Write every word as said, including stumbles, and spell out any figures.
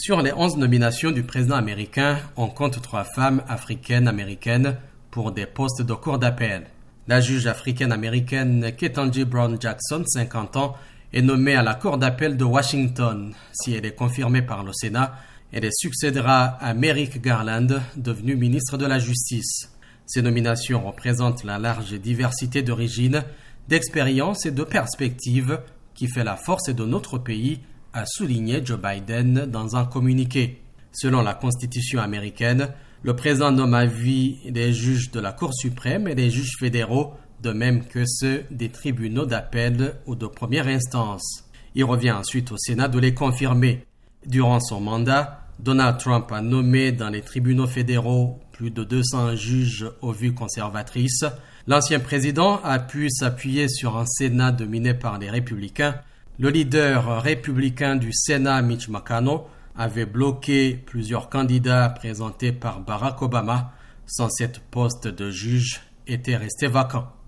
Sur les onze nominations du président américain, on compte trois femmes africaines-américaines pour des postes de cour d'appel. La juge africaine-américaine Ketanji Brown-Jackson, cinquante ans, est nommée à la cour d'appel de Washington. Si elle est confirmée par le Sénat, elle succédera à Merrick Garland, devenu ministre de la Justice. Ces nominations représentent la large diversité d'origines, d'expériences et de perspectives qui fait la force de notre pays, a souligné Joe Biden dans un communiqué. Selon la Constitution américaine, le président nomme à vie les juges de la Cour suprême et les juges fédéraux, de même que ceux des tribunaux d'appel ou de première instance. Il revient ensuite au Sénat de les confirmer. Durant son mandat, Donald Trump a nommé dans les tribunaux fédéraux plus de deux cents juges aux vues conservatrices. L'ancien président a pu s'appuyer sur un Sénat dominé par les républicains. Le leader républicain du Sénat, Mitch McConnell, avait bloqué plusieurs candidats présentés par Barack Obama. cent sept postes de juges étaient restés vacants.